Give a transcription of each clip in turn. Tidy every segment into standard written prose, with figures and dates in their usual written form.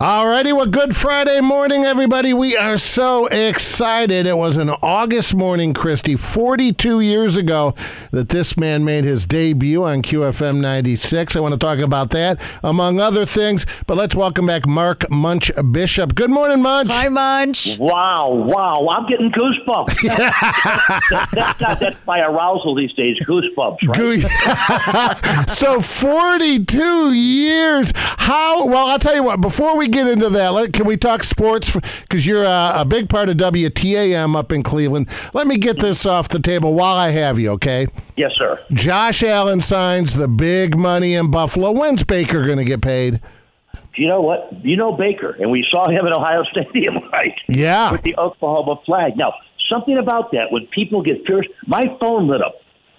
Alrighty, well, good Friday morning, everybody. We are so excited. It was an August morning, Christy, 42 years ago, that this man made his debut on QFM 96. I want to talk about that, among other things. But let's welcome back Mark Munch Bishop. Good morning, Munch. Hi, Munch. Wow. I'm getting goosebumps. That's by arousal these days, goosebumps, right? So 42 years. How? Well, I'll tell you what, before we get into that, can we talk sports? Because you're a big part of WTAM up in Cleveland. Let me get this off the table while I have you, okay? Yes, sir. Josh Allen signs the big money in Buffalo. When's Baker going to get paid? You know what? You know Baker, and we saw him at Ohio Stadium, right? Yeah. With the Oklahoma flag. Now, something about that, when people get pierced, my phone lit up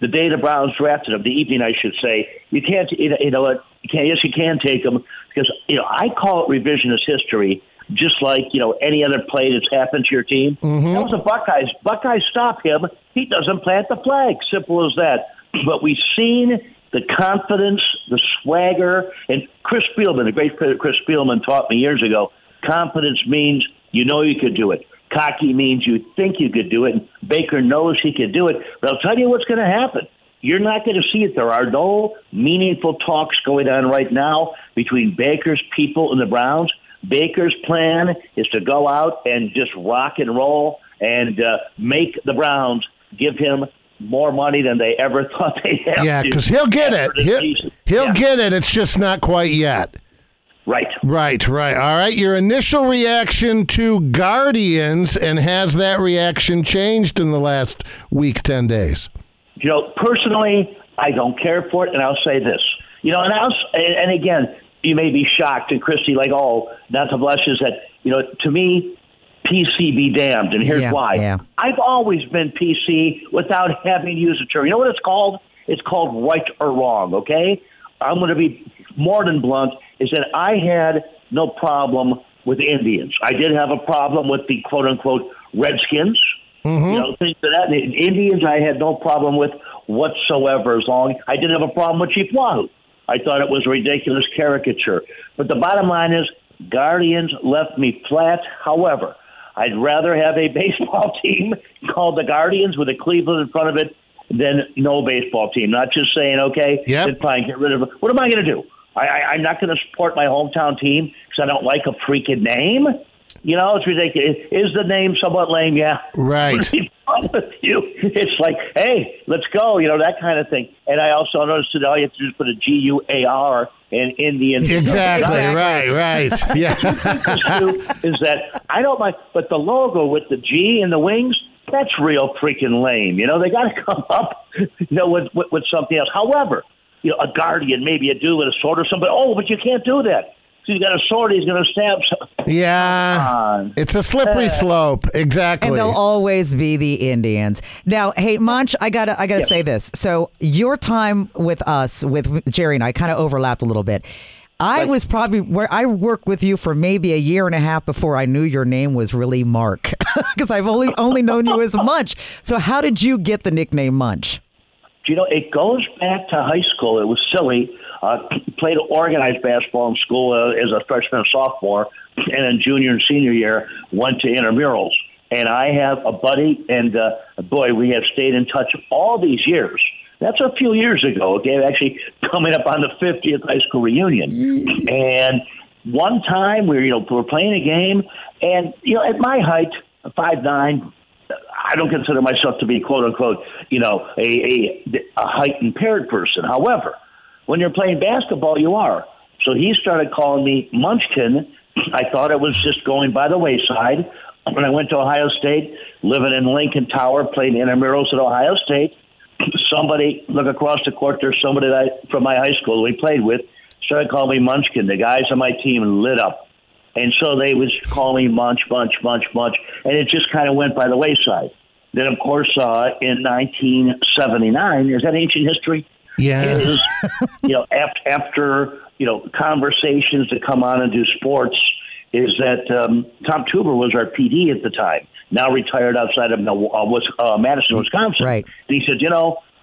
the day the Browns drafted him, the evening I should say. You can't, you know what? Yes, you can take them, because I call it revisionist history, just like any other play that's happened to your team. Mm-hmm. That was the Buckeyes. Buckeyes stop him. He doesn't plant the flag. Simple as that. But we've seen the confidence, the swagger, and Chris Spielman, the great Chris Spielman, taught me years ago, confidence means you could do it. Cocky means you think you could do it. And Baker knows he could do it. But I'll tell you what's going to happen. You're not going to see it. There are no meaningful talks going on right now between Baker's people and the Browns. Baker's plan is to go out and just rock and roll and make the Browns give him more money than they ever thought they had. Yeah, because he'll get it. He'll get it. It's just not quite yet. Right. All right. Your initial reaction to Guardians, and has that reaction changed in the last week, 10 days? Personally, I don't care for it, and I'll say this. And again, you may be shocked, and Christy, like all, not to blush, is that, to me, PC be damned, and here's why. Yeah. I've always been PC without having used a term. You know what it's called? It's called right or wrong, okay? I'm going to be more than blunt, is that I had no problem with Indians. I did have a problem with the quote-unquote Redskins. Mm-hmm. Things of that. The Indians I had no problem with whatsoever, as long I didn't have a problem with Chief Wahoo. I thought it was a ridiculous caricature. But the bottom line is, Guardians left me flat. However, I'd rather have a baseball team called the Guardians with a Cleveland in front of it than no baseball team. Not just saying, okay, then fine, get rid of it. What am I going to do? I'm not going to support my hometown team because I don't like a freaking name. It's ridiculous. Is the name somewhat lame? Yeah. Right. It's like, hey, let's go, that kind of thing. And I also noticed that all you have to do is put a G-U-A-R in Indian. Exactly, right. Yeah. Is that I don't mind, but the logo with the G and the wings, that's real freaking lame. They got to come up, with something else. However, a guardian, maybe a dude with a sword or something. Oh, but you can't do that. So he's got a sword, he's going to stab something. Yeah. It's a slippery slope. Exactly. And they'll always be the Indians. Now, hey, Munch, I gotta say this. So your time with us, with Jerry and I, kind of overlapped a little bit. I was probably where I worked with you for maybe a year and a half before I knew your name was really Mark, because I've only known you as Munch. So how did you get the nickname Munch? It goes back to high school. It was silly. Played organized basketball in school as a freshman and sophomore, and then junior and senior year went to intramurals. And I have a buddy, and boy, we have stayed in touch all these years. That's a few years ago. Okay, actually coming up on the 50th high school reunion. And one time we were playing a game, and at my height, 5'9", I don't consider myself to be quote unquote a height impaired person. However, when you're playing basketball, you are. So he started calling me Munchkin. I thought it was just going by the wayside. When I went to Ohio State, living in Lincoln Tower, playing intramurals at Ohio State, somebody, look across the court, there's somebody from my high school we played with, started calling me Munchkin. The guys on my team lit up. And so they was calling me Munch. And it just kind of went by the wayside. Then, of course, in 1979, is that ancient history? Yeah, after conversations to come on and do sports, is that Tom Tuber was our PD at the time, now retired outside of Madison, Wisconsin. Right. And he said,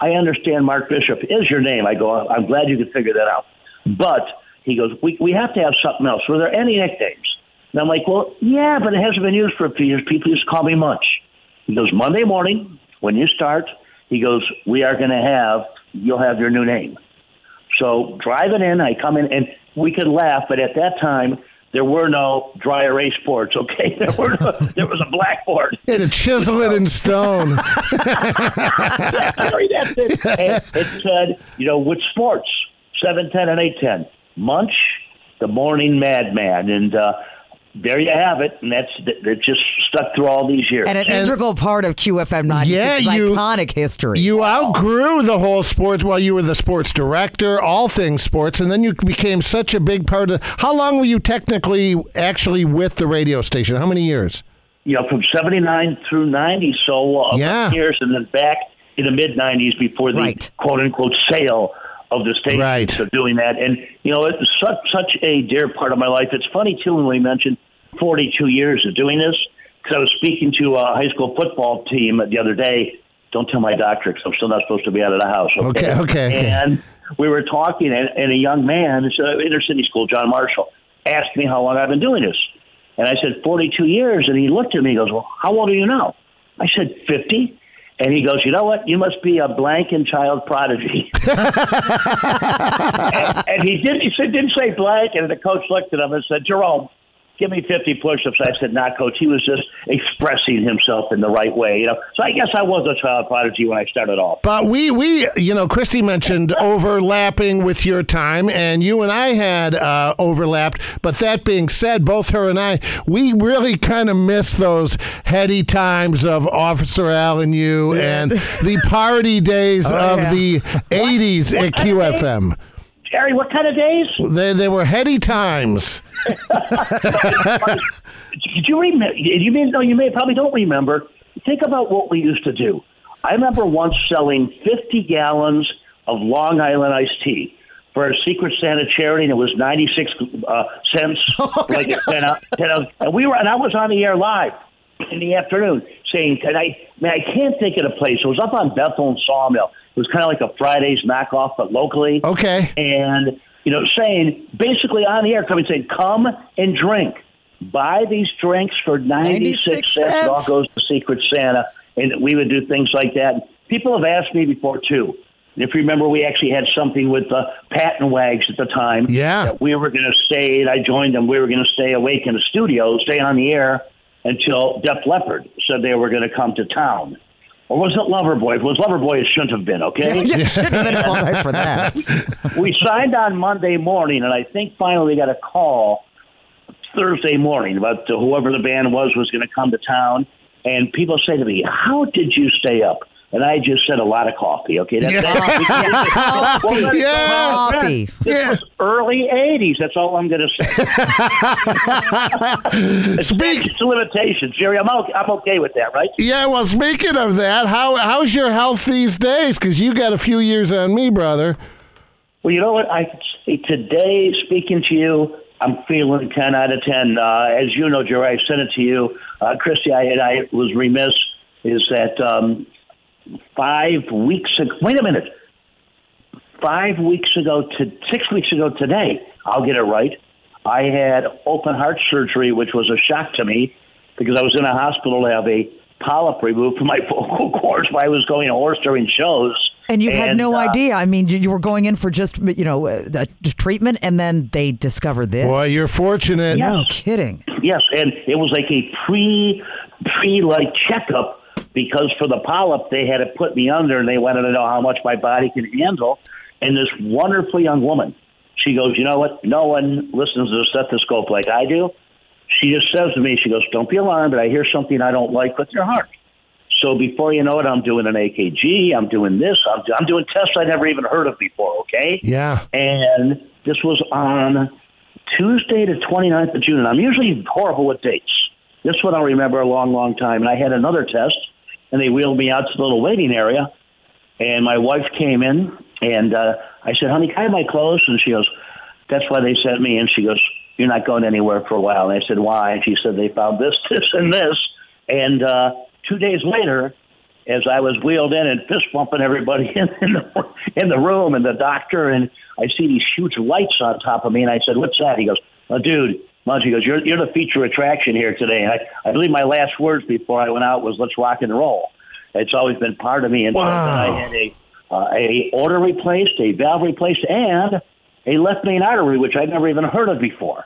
I understand Mark Bishop is your name. I go, I'm glad you could figure that out. But He goes, we have to have something else. Were there any nicknames? And I'm like, well, yeah, but it hasn't been used for a few years. People used to call me Munch. He goes, Monday morning, when you start, he goes, we are going to have, you'll have your new name. So driving in, I come in, and we could laugh, but at that time, there were no dry erase boards, okay? There was a blackboard. You had to chisel it in stone. That's it. And it said, you know, with sports, 7:10 and 8:10. Munch, the morning madman. And there you have it. And it just stuck through all these years. And an integral part of QFM 96's iconic history. You outgrew the whole sports while you were the sports director, all things sports, and then you became such a big part of How long were you technically actually with the radio station? How many years? You know, from 79 through 90, so years, and then back in the mid-90s before the quote-unquote sale of the station, so doing that. And, you know, it's such a dear part of my life. It's funny, too, when we mentioned 42 years of doing this, because I was speaking to a high school football team the other day. Don't tell my doctor, because I'm still not supposed to be out of the house. Okay. And we were talking, and a young man, it's an inner city school, John Marshall, asked me how long I've been doing this. And I said, 42 years. And he looked at me and goes, well, how old are you now? I said, 50. And he goes, you know what? You must be a blank and child prodigy. and he didn't say blank. And the coach looked at him and said, Jerome, give me 50 push-ups. I said, not, Coach. He was just expressing himself in the right way. You know? So I guess I was a child prodigy when I started off. But we you know, Christy mentioned overlapping with your time, and you and I had overlapped. But that being said, both her and I, we really kind of miss those heady times of Officer Al and you and the party days the 80s at QFM. Gary, what kind of days? They were heady times. Did you remember? You may probably don't remember. Think about what we used to do. I remember once selling 50 gallons of Long Island iced tea for a Secret Santa charity, and it was 96 cents. And I was on the air live in the afternoon saying, I can't think of the place. It was up on Bethel and Sawmill. It was kind of like a Friday's knockoff, but locally. Okay. And, you know, saying, basically on the air, come and drink. Buy these drinks for 96 cents. It all goes to Secret Santa. And we would do things like that. And people have asked me before, too. And if you remember, we actually had something with the patent wags at the time. Yeah. That we were going to stay, and I joined them, we were going to stay awake in the studio, stay on the air until Def Leppard said they were going to come to town. Or was it Loverboy? If it was Loverboy, it shouldn't have been, okay? Yeah, it shouldn't have been all right for that. We signed on Monday morning, and I think finally we got a call Thursday morning about whoever the band was going to come to town. And people say to me, how did you stay up? And I just said a lot of coffee, okay? Coffee. This was early 80s. That's all I'm going to say. It's limitations, Jerry. I'm okay with that, right? Yeah, well, speaking of that, how's your health these days? Because you got a few years on me, brother. Well, you know what? Today, speaking to you, I'm feeling 10 out of 10. As you know, Jerry, I sent it to you. Christy, I was remiss, is that... 6 weeks ago today, I'll get it right, I had open heart surgery, which was a shock to me because I was in a hospital to have a polyp removed from my vocal cords while I was going to horse during shows. And you had no idea. I mean, you were going in for just, you know, the treatment, and then they discovered this. Boy, you're fortunate. Yes. No kidding. Yes, and it was like a pre-like checkup. Because for the polyp, they had to put me under, and they wanted to know how much my body can handle. And this wonderful young woman, she goes, you know what? No one listens to the stethoscope like I do. She just says to me, she goes, don't be alarmed, but I hear something I don't like with your heart. So before you know it, I'm doing an AKG, I'm doing this, I'm doing tests I never even heard of before, okay? Yeah. And this was on Tuesday the 29th of June. And I'm usually horrible with dates. This one I'll remember a long, long time. And I had another test. And they wheeled me out to the little waiting area, and my wife came in, and I said, honey, can I have my clothes? And she goes, that's why they sent me. And she goes, you're not going anywhere for a while. And I said, why? And she said, they found this, this, and this. And 2 days later, as I was wheeled in and fist bumping everybody in the room, and the doctor, and I see these huge lights on top of me, and I said, "What's that?" He goes, "Oh, dude, Munch," he goes, you're the feature attraction here today." And I believe my last words before I went out was, "Let's rock and roll." It's always been part of me. And wow. I had a order replaced, a valve replaced, and a left main artery, which I'd never even heard of before.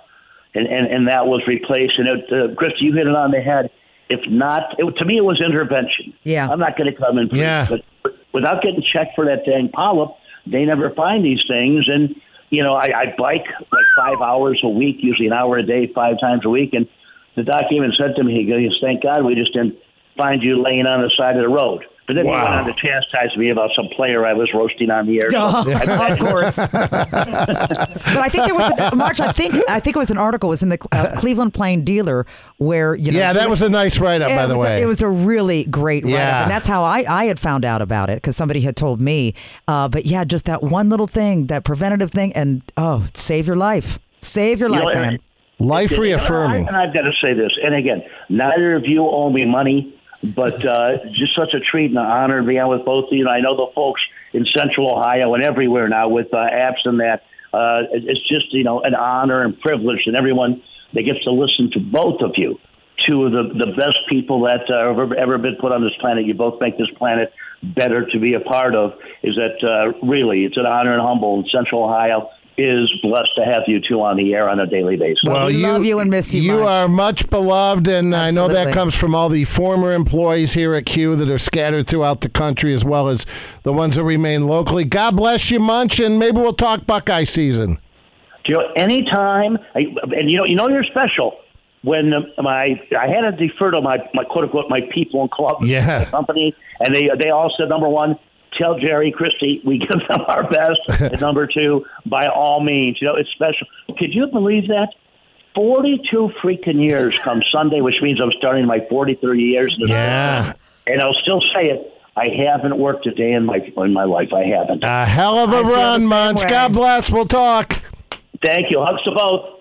And that was replaced. And Chris, you hit it on the head. If not, to me, it was intervention. Yeah. I'm not going to come and preach, but without getting checked for that dang polyp, they never find these things. And, you know, I bike like 5 hours a week, usually an hour a day, 5 times a week. And the doc even said to me, he goes, "Thank God we just didn't find you laying on the side of the road." But then he went on to chastise me about some player I was roasting on the air. Oh, of course. But I think there was, March, I think it was an article. It was in the Cleveland Plain Dealer where, you know. Yeah, that was a nice write-up, by the way. It was a really great write-up. Yeah. And that's how I had found out about it, because somebody had told me. But yeah, just that one little thing, that preventative thing, and save your life. Save your life, man. Life reaffirming. And I've got to say this, and again, neither of you owe me money. But just such a treat and an honor to be on with both of you. And I know the folks in Central Ohio and everywhere now with apps and that. It's just, you know, an honor and privilege. And everyone that gets to listen to both of you, two of the best people that have ever been put on this planet. You both make this planet better to be a part of. Is that really, it's an honor and humble. And Central Ohio is blessed to have you two on the air on a daily basis. Well, we love you and miss you. You are much beloved, and absolutely. I know that comes from all the former employees here at Q that are scattered throughout the country, as well as the ones that remain locally. God bless you, Munch, and maybe we'll talk Buckeye season. Do you know, anytime, and you know you're special when I had to defer to my quote unquote my people and club company, and they all said, number one, tell Jerry Christie we give them our best. And number two, by all means, you know, it's special. Could you believe that? 42 freaking years come Sunday, which means I'm starting my 43 years. Yeah. And I'll still say it. I haven't worked a day in my life. I haven't. A hell of a run, Munch. God bless. We'll talk. Thank you. Hugs to both.